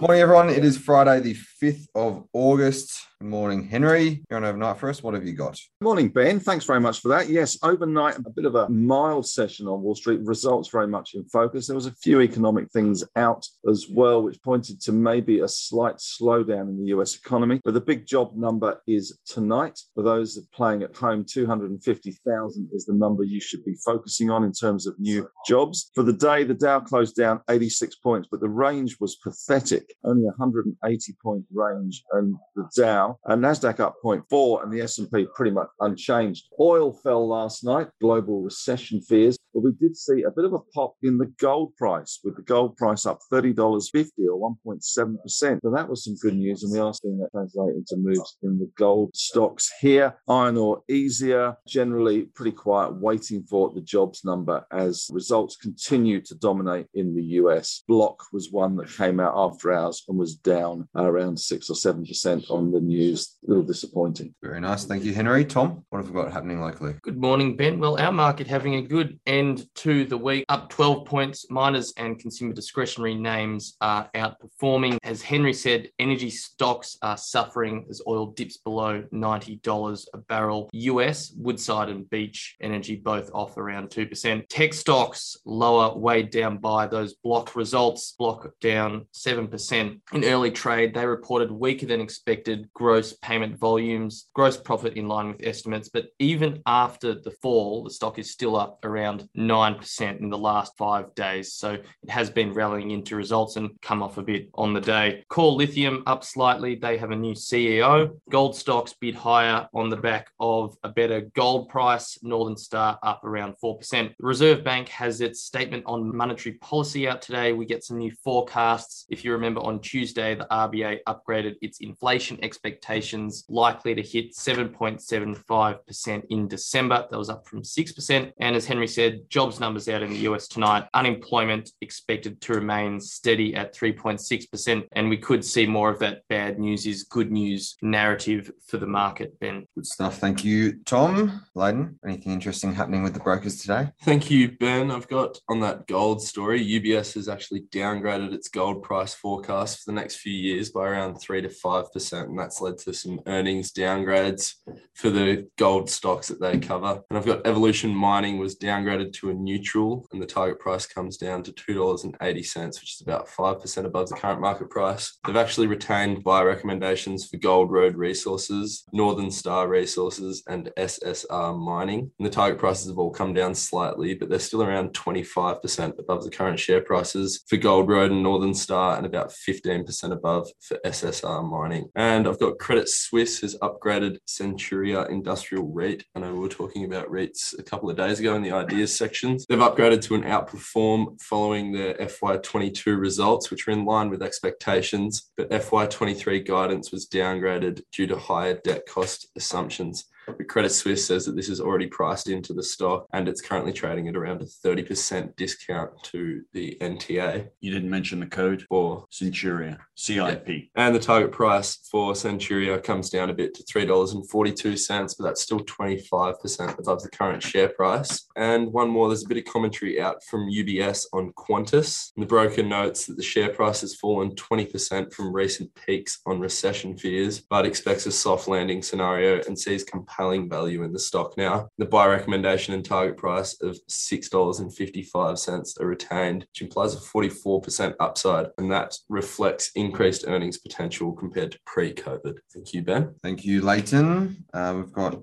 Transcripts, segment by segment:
Morning, everyone. It is Friday, the 5th of August. Good morning, Henry. You're on overnight for us. What have you got? Morning, Ben. Thanks very much for that. Yes, overnight, a bit of a mild session on Wall Street. Results very much in focus. There was a few economic things out as well, which pointed to maybe a slight slowdown in the US economy. But the big job number is tonight. For those playing at home, 250,000 is the number you should be focusing on in terms of new jobs. For the day, the Dow closed down 86 points, but the range was pathetic. Only 180-point range and the Dow. And NASDAQ up 0.4 and the S&P pretty much unchanged. Oil fell last night, global recession fears, but we did see a bit of a pop in the gold price, with the gold price up $30.50 or 1.7%. So that was some good news, and we are seeing that translate into moves in the gold stocks here. Iron ore easier, generally pretty quiet, waiting for the jobs number as results continue to dominate in the US. Block was one that came out after and was down around 6 or 7% on the news. A little disappointing. Very nice. Thank you, Henry. Tom, what have we got happening locally? Good morning, Ben. Well, our market having a good end to the week, up 12 points. Miners and consumer discretionary names are outperforming. As Henry said, energy stocks are suffering as oil dips below $90 a barrel. US, Woodside and Beach Energy both off around 2%. Tech stocks lower, weighed down by those Block results. Block down 7%. In early trade, they reported weaker than expected gross payment volumes, gross profit in line with estimates. But even after the fall, the stock is still up around 9% in the last 5 days. So it has been rallying into results and come off a bit on the day. Core Lithium up slightly. They have a new CEO. Gold stocks bid higher on the back of a better gold price. Northern Star up around 4%. The Reserve Bank has its statement on monetary policy out today. We get some new forecasts. If you remember, on Tuesday, the RBA upgraded its inflation expectations, likely to hit 7.75% in December. That was up from 6%. And as Henry said, jobs numbers out in the US tonight. Unemployment expected to remain steady at 3.6%. And we could see more of that bad news is good news narrative for the market, Ben. Good stuff. Thank you, Tom. Layden, anything interesting happening with the brokers today? Thank you, Ben. I've got on that gold story, UBS has actually downgraded its gold price forecast for the next few years by around 3 to 5%, and that's led to some earnings downgrades for the gold stocks that they cover. And I've got Evolution Mining was downgraded to a neutral, and the target price comes down to $2.80, which is about 5% above the current market price. They've actually retained buy recommendations for Gold Road Resources, Northern Star Resources, and SSR Mining. And the target prices have all come down slightly, but they're still around 25% above the current share prices for Gold Road and Northern Star, and about 15% above for SSR Mining. And I've got Credit Suisse has upgraded Centuria Industrial REIT. I know we were talking about REITs a couple of days ago in the ideas sections. They've upgraded to an outperform following their FY22 results, which are in line with expectations, but FY23 guidance was downgraded due to higher debt cost assumptions. But Credit Suisse says that this is already priced into the stock, and it's currently trading at around a 30% discount to the NTA. You didn't mention the code for Centuria, CIP. Yeah. And the target price for Centuria comes down a bit to $3.42, but that's still 25% above the current share price. And one more, there's a bit of commentary out from UBS on Qantas. And the broker notes that the share price has fallen 20% from recent peaks on recession fears, but expects a soft landing scenario and sees compelling value in the stock now. The buy recommendation and target price of $6.55 are retained, which implies a 44% upside, and that reflects increased earnings potential compared to pre-COVID. Thank you, Ben. Thank you, Leighton. We've got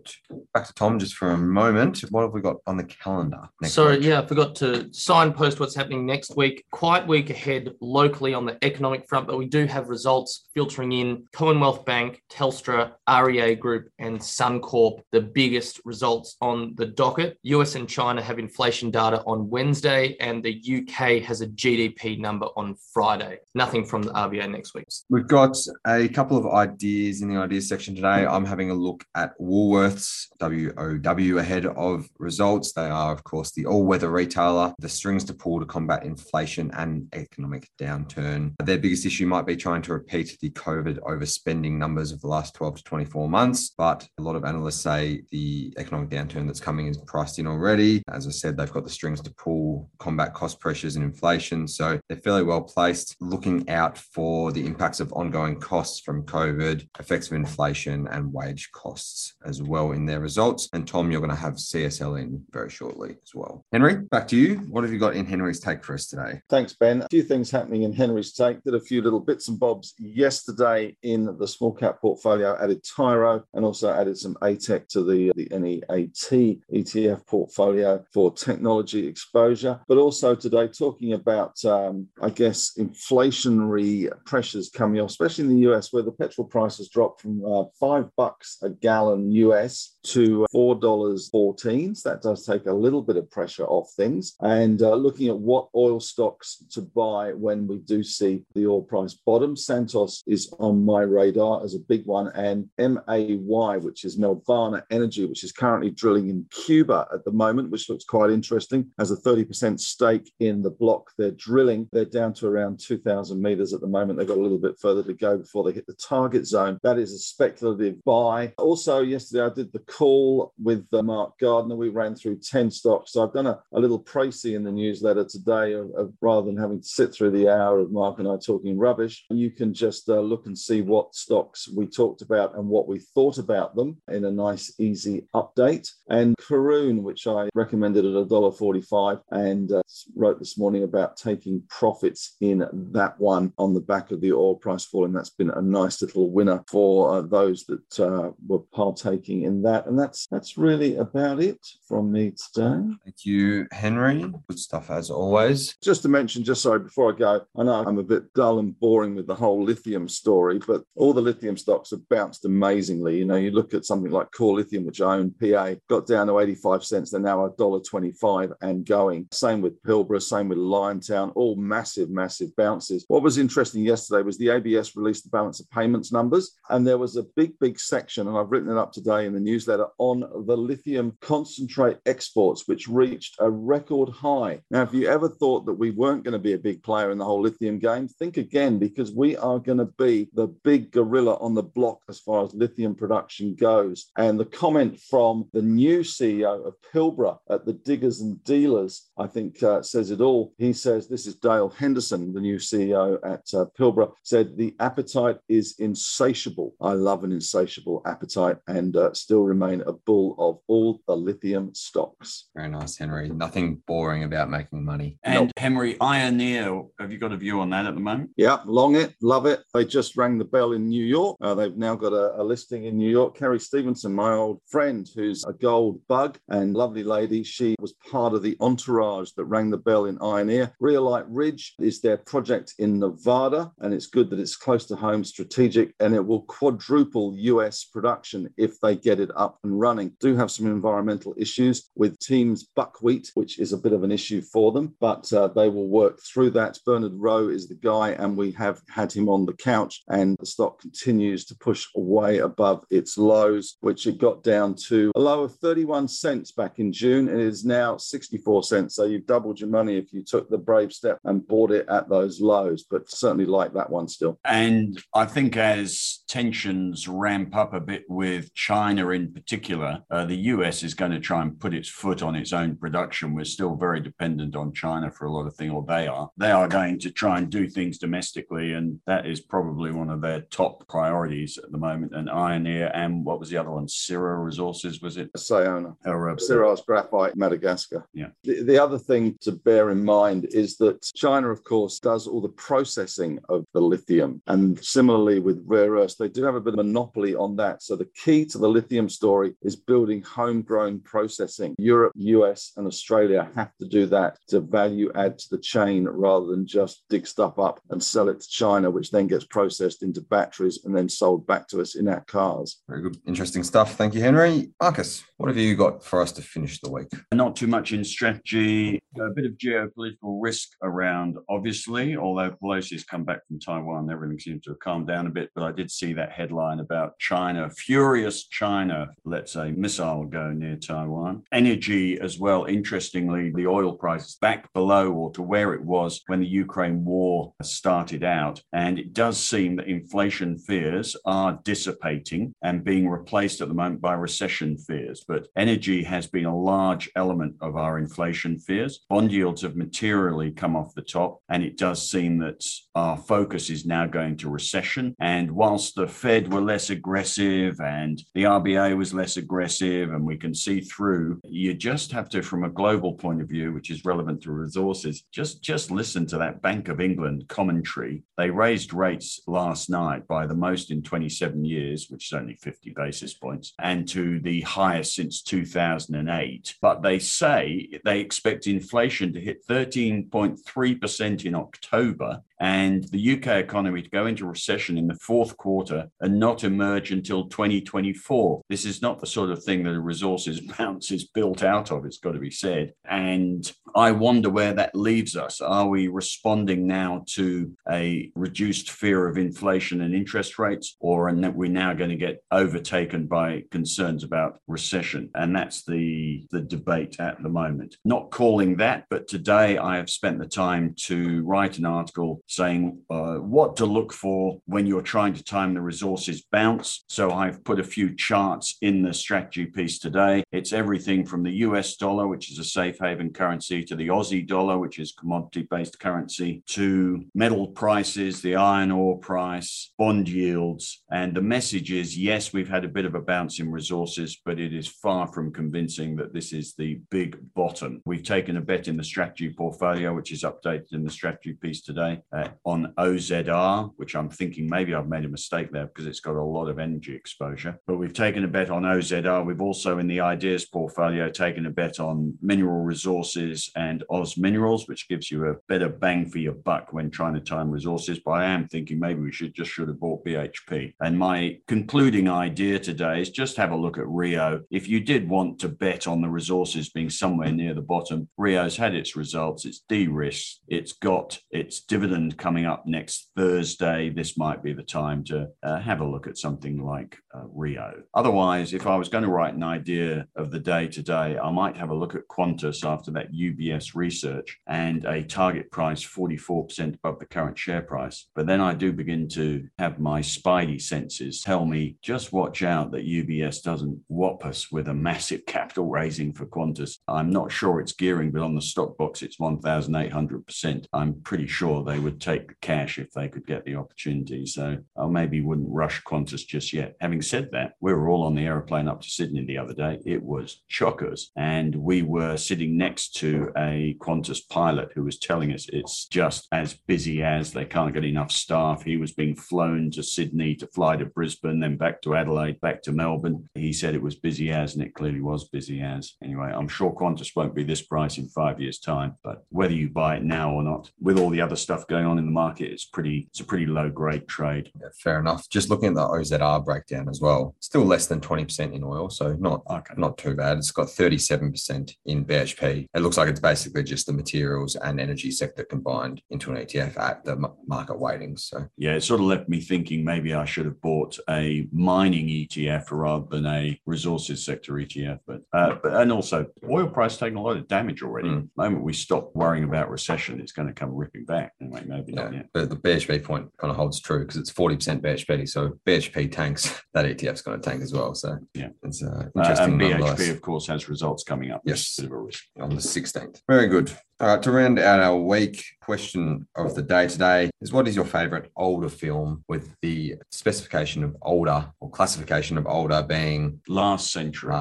back to Tom just for a moment. What have we got on the calendar next week? Yeah, I forgot to signpost what's happening next week. Quiet week ahead locally on the economic front, but we do have results filtering in. Commonwealth Bank, Telstra, REA Group and Suncorp, the biggest results on the docket. US and China have inflation data on Wednesday, and the UK has a GDP number on Friday. Nothing from the RBA next week. We've got a couple of ideas in the ideas section today. I'm having a look at Woolworths, WOW, ahead of results. They are, of course, the all-weather retailer, the strings to pull to combat inflation and economic downturn. Their biggest issue might be trying to repeat the COVID overspending numbers of the last 12 to 24 months, but a lot of analysts to say the economic downturn that's coming is priced in already. As I said, they've got the strings to pull, combat cost pressures and inflation. So they're fairly well placed, looking out for the impacts of ongoing costs from COVID, effects of inflation and wage costs as well in their results. And Tom, you're going to have CSL in very shortly as well. Henry, back to you. What have you got in Henry's take for us today? Thanks, Ben. A few things happening in Henry's take. Did a few little bits and bobs yesterday in the small cap portfolio, added Tyro and also added some ATEC to the NEAT ETF portfolio for technology exposure. But also today talking about, inflationary pressures coming off, especially in the US, where the petrol price has dropped from $5 a gallon US to $4.14. So that does take a little bit of pressure off things. And looking at what oil stocks to buy when we do see the oil price bottom, Santos is on my radar as a big one. And MAY, which is Melvana Energy, which is currently drilling in Cuba at the moment, which looks quite interesting, has a 30% stake in the block they're drilling. They're down to around 2,000 meters at the moment. They've got a little bit further to go before they hit the target zone. That is a speculative buy. Also, yesterday I did the call with Mark Gardner. We ran through 10 stocks. So I've done a little précis in the newsletter today of rather than having to sit through the hour of Mark and I talking rubbish. You can just look and see what stocks we talked about and what we thought about them in a nice, easy update. And Karoon, which I recommended at $1.45 and wrote this morning about taking profits in that one on the back of the oil price fall. And that's been a nice little winner for those that were partaking in that. And that's really about it from me today. Thank you, Henry. Good stuff as always. Just to mention, before I go, I know I'm a bit dull and boring with the whole lithium story, but all the lithium stocks have bounced amazingly. You know, you look at something like Core Lithium, which I own PA, got down to 85 cents. They're now $1.25 and going. Same with Pilbara, same with Liontown, all massive, massive bounces. What was interesting yesterday was the ABS released the balance of payments numbers, and there was a big, big section, and I've written it up today in the newsletter, on the lithium concentrate exports, which reached a record high. Now, if you ever thought that we weren't going to be a big player in the whole lithium game, think again, because we are going to be the big gorilla on the block as far as lithium production goes. And the comment from the new CEO of Pilbara at the Diggers and Dealers, I think says it all. He says, this is Dale Henderson, the new CEO at Pilbara, said the appetite is insatiable. I love an insatiable appetite and still remain a bull of all the lithium stocks. Very nice, Henry. Nothing boring about making money. And nope. Henry, Ioneer, have you got a view on that at the moment? Yeah, long it, love it. They just rang the bell in New York. They've now got a listing in New York. Kerry Stevenson, my old friend, who's a gold bug and lovely lady, she was part of the entourage that rang the bell in Ioneer. Rhyolite Ridge is their project in Nevada, and it's good that it's close to home, strategic, and it will quadruple US production if they get it up and running. Do have some environmental issues with Team's buckwheat, which is a bit of an issue for them, but they will work through that. Bernard Rowe is the guy, and we have had him on the couch, and the stock continues to push way above its lows, which it got down to a low of 31 cents back in June, and it is now 64 cents. So you've doubled your money if you took the brave step and bought it at those lows, but certainly like that one still. And I think as tensions ramp up a bit with China in particular, the US is going to try and put its foot on its own production. We're still very dependent on China for a lot of things, or they are. They are going to try and do things domestically, and that is probably one of their top priorities at the moment. And Ioneer and what was the other one? Syrah Resources, was it? Sayona. Syrah's Graphite, Madagascar. Yeah. The other thing to bear in mind is that China, of course, does all the processing of the lithium. And similarly with rare earths, they do have a bit of monopoly on that. So the key to the lithium story is building homegrown processing. Europe, US, and Australia have to do that to value add to the chain rather than just dig stuff up and sell it to China, which then gets processed into batteries and then sold back to us in our cars. Very good. Interesting stuff. Thank you, Henry. Marcus, what have you got for us to finish the week? Not too much in strategy, a bit of geopolitical risk around, obviously, although Pelosi's come back from Taiwan, everything seems to have calmed down a bit, but I did see that headline about China, furious China, let's say, missile go near Taiwan. Energy as well, interestingly, the oil price is back below or to where it was when the Ukraine war started out, and it does seem that inflation fears are dissipating and being replaced at the moment by recession fears, but energy has been a large element of our inflation fears. Bond yields have materially come off the top, and it does seem that our focus is now going to recession. And whilst the Fed were less aggressive and the RBA was less aggressive, and we can see through, you just have to, from a global point of view, which is relevant to resources, just listen to that Bank of England commentary. They raised rates last night by the most in 27 years, which is only 50 basis points, and to the highest since 2008. But they say they expect inflation to hit 13.3% in October, and the UK economy to go into recession in the fourth quarter and not emerge until 2024. This is not the sort of thing that a resources bounce is built out of, it's got to be said. And I wonder where that leaves us. Are we responding now to a reduced fear of inflation and interest rates, or are we now going to get overtaken by concerns about recession? And that's the debate at the moment. Not calling that, but today I have spent the time to write an article saying what to look for when you're trying to time the resources bounce. So I've put a few charts in the strategy piece today. It's everything from the US dollar, which is a safe haven currency, to the Aussie dollar, which is commodity-based currency, to metal prices, the iron ore price, bond yields. And the message is, yes, we've had a bit of a bounce in resources, but it is far from convincing that this is the big bottom. We've taken a bet in the strategy portfolio, which is updated in the strategy piece today, on OZR, which I'm thinking maybe I've made a mistake there because it's got a lot of energy exposure. But we've taken a bet on OZR. We've also, in the ideas portfolio, taken a bet on mineral resources and Oz Minerals, which gives you a better bang for your buck when trying to time resources. But I am thinking maybe we should have bought BHP. And my concluding idea today is just have a look at Rio. If you did want to bet on the resources being somewhere near the bottom, Rio's had its results, it's de-risked, it's got its dividend coming up next Thursday. This might be the time to have a look at something like Rio. Otherwise, if I was going to write an idea of the day today, I might have a look at Qantas after that UBS research and a target price 44% above the current share price. But then I do begin to have my spidey senses tell me, just watch out that UBS doesn't whop us with a massive capital raising for Qantas. I'm not sure it's gearing, but on the stock box, it's 1,800%. I'm pretty sure they would take the cash if they could get the opportunity. So I maybe wouldn't rush Qantas just yet. Having said that, we were all on the aeroplane up to Sydney the other day. It was chockers. And we were sitting next to a Qantas pilot who was telling us it's just as busy as they can't get enough staff. He was being flown to Sydney to fly to Brisbane, then back to Adelaide, back to Melbourne. He said it was busy as, and it clearly was busy as. Anyway, I'm sure Qantas won't be this price in 5 years' time, but whether you buy it now or not, with all the other stuff going on in the market, it's a pretty low-grade trade. Yeah, fair enough. Just looking at the OZR breakdown as well, still less than 20% in oil, so not too bad. It's got 37% in BHP. It looks like it's basically just the materials and energy sector combined into an ETF at the market weightings. So yeah, it sort of left me thinking maybe I should have bought a mining ETF rather than a resources sector ETF. But and also, oil price taking a lot of damage already. The moment we stop worrying about recession, it's going to come ripping back. Anyway, maybe not yet. But the BHP point kind of holds true because it's 40% BHP. So if BHP tanks, that ETF's going to tank as well. So yeah, it's interesting. And BHP, of course, has results coming up. Yes, a bit of a risk. On the 16th. Very good. All right, to round out our week, question of the day today is, what is your favourite older film, with the specification of older or classification of older being last century.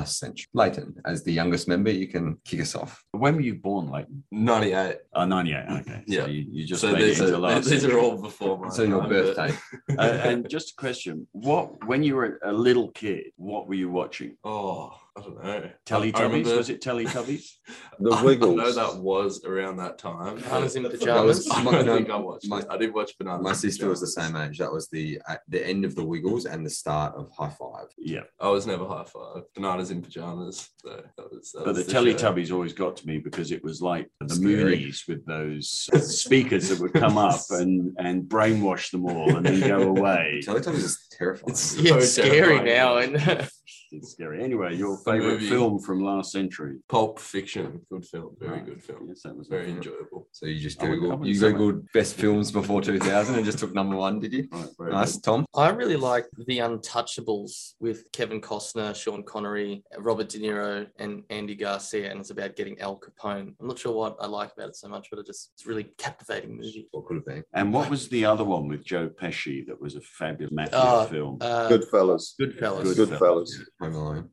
Leighton, as the youngest member, you can kick us off. When were you born, Leighton? 98. 98, okay. Yeah. So you just so made it into last century. These are all before my So your birthday. And just a question, when you were a little kid, what were you watching? Oh, I don't know. Teletubbies? Was it Teletubbies? The Wiggles. I know that was around that time. I was in pajamas. I did watch Bananas. My sister was the same age. That was the end of the Wiggles and the start of High Five. Yeah. I was never High Five. Bananas in pajamas. So but the Teletubbies always got to me because it was like the Moonies with those speakers that would come up and brainwash them all and then go away. Teletubbies is terrifying. It's so scary terrifying now. And It's scary. Anyway, your favourite film from last century? Pulp Fiction. Good film. Very good film. Yes, that was very enjoyable. So you just Googled, best films before 2000 and just took number one, did you? Right, nice, good. Tom. I really like The Untouchables with Kevin Costner, Sean Connery, Robert De Niro and Andy Garcia, and it's about getting Al Capone. I'm not sure what I like about it so much, but it's really captivating movie. What could have been? And what was the other one with Joe Pesci that was a fabulous film? Goodfellas. Goodfellas. Home Alone.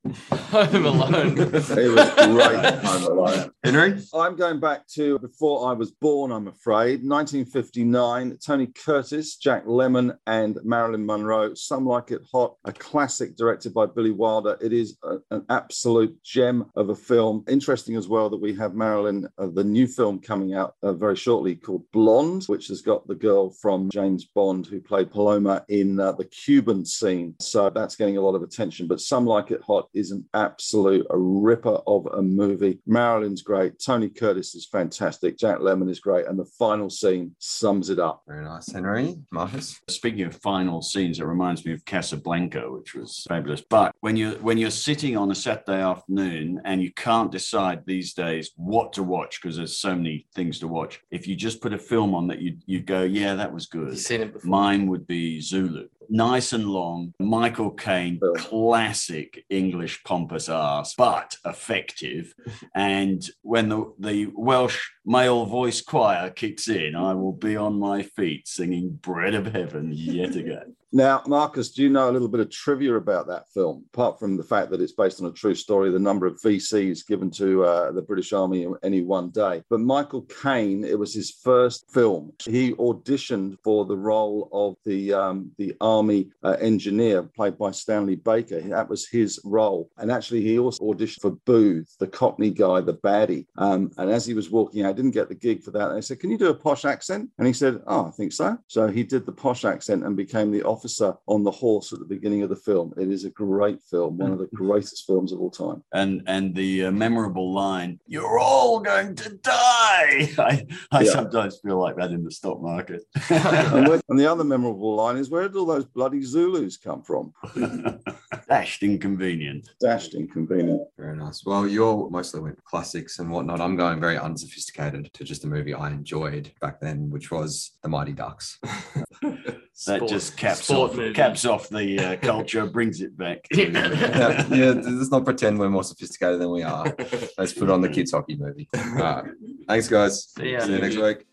Home Alone. It was great, Home Alone. Henry? I'm going back to before I was born, I'm afraid. 1959, Tony Curtis, Jack Lemmon and Marilyn Monroe. Some Like It Hot, a classic directed by Billy Wilder. It is an absolute gem of a film. Interesting as well that we have Marilyn, the new film coming out very shortly called Blonde, which has got the girl from James Bond who played Paloma in the Cuban scene. So that's getting a lot of attention. But Some Like It Hot is an absolute ripper of a movie. Marilyn's great. Tony Curtis is fantastic. Jack Lemmon is great. And the final scene sums it up. Very nice, Henry. Marcus? Speaking of final scenes, it reminds me of Casablanca, which was fabulous. But when you're sitting on a Saturday afternoon and you can't decide these days what to watch because there's so many things to watch, if you just put a film on that you go, yeah, that was good. You've seen it before. Mine would be Zulu. Nice and long, Michael Caine, classic English pompous ass, but effective. And when the Welsh male voice choir kicks in, I will be on my feet singing Bread of Heaven yet again. Now, Marcus, do you know a little bit of trivia about that film? Apart from the fact that it's based on a true story, the number of VCs given to the British Army in any one day. But Michael Caine, it was his first film. He auditioned for the role of the Army engineer played by Stanley Baker. That was his role. And actually, he also auditioned for Booth, the Cockney guy, the baddie. And as he was walking out, didn't get the gig for that. And they said, "Can you do a posh accent?" And he said, "Oh, I think so." So he did the posh accent and became the officer on the horse at the beginning of the film. It is a great film, one of the greatest films of all time. And the memorable line, "You're all going to die." I sometimes feel like that in the stock market. and the other memorable line is, "Where did all those bloody Zulus come from?" Dashed inconvenient. Dashed inconvenient. Very nice. Well, you all mostly went classics and whatnot. I'm going very unsophisticated to just a movie I enjoyed back then, which was The Mighty Ducks. That just caps off the culture, brings it back. Yeah, let's not pretend we're more sophisticated than we are. Let's put on the kids' hockey movie. All right. Thanks, guys. See you next week.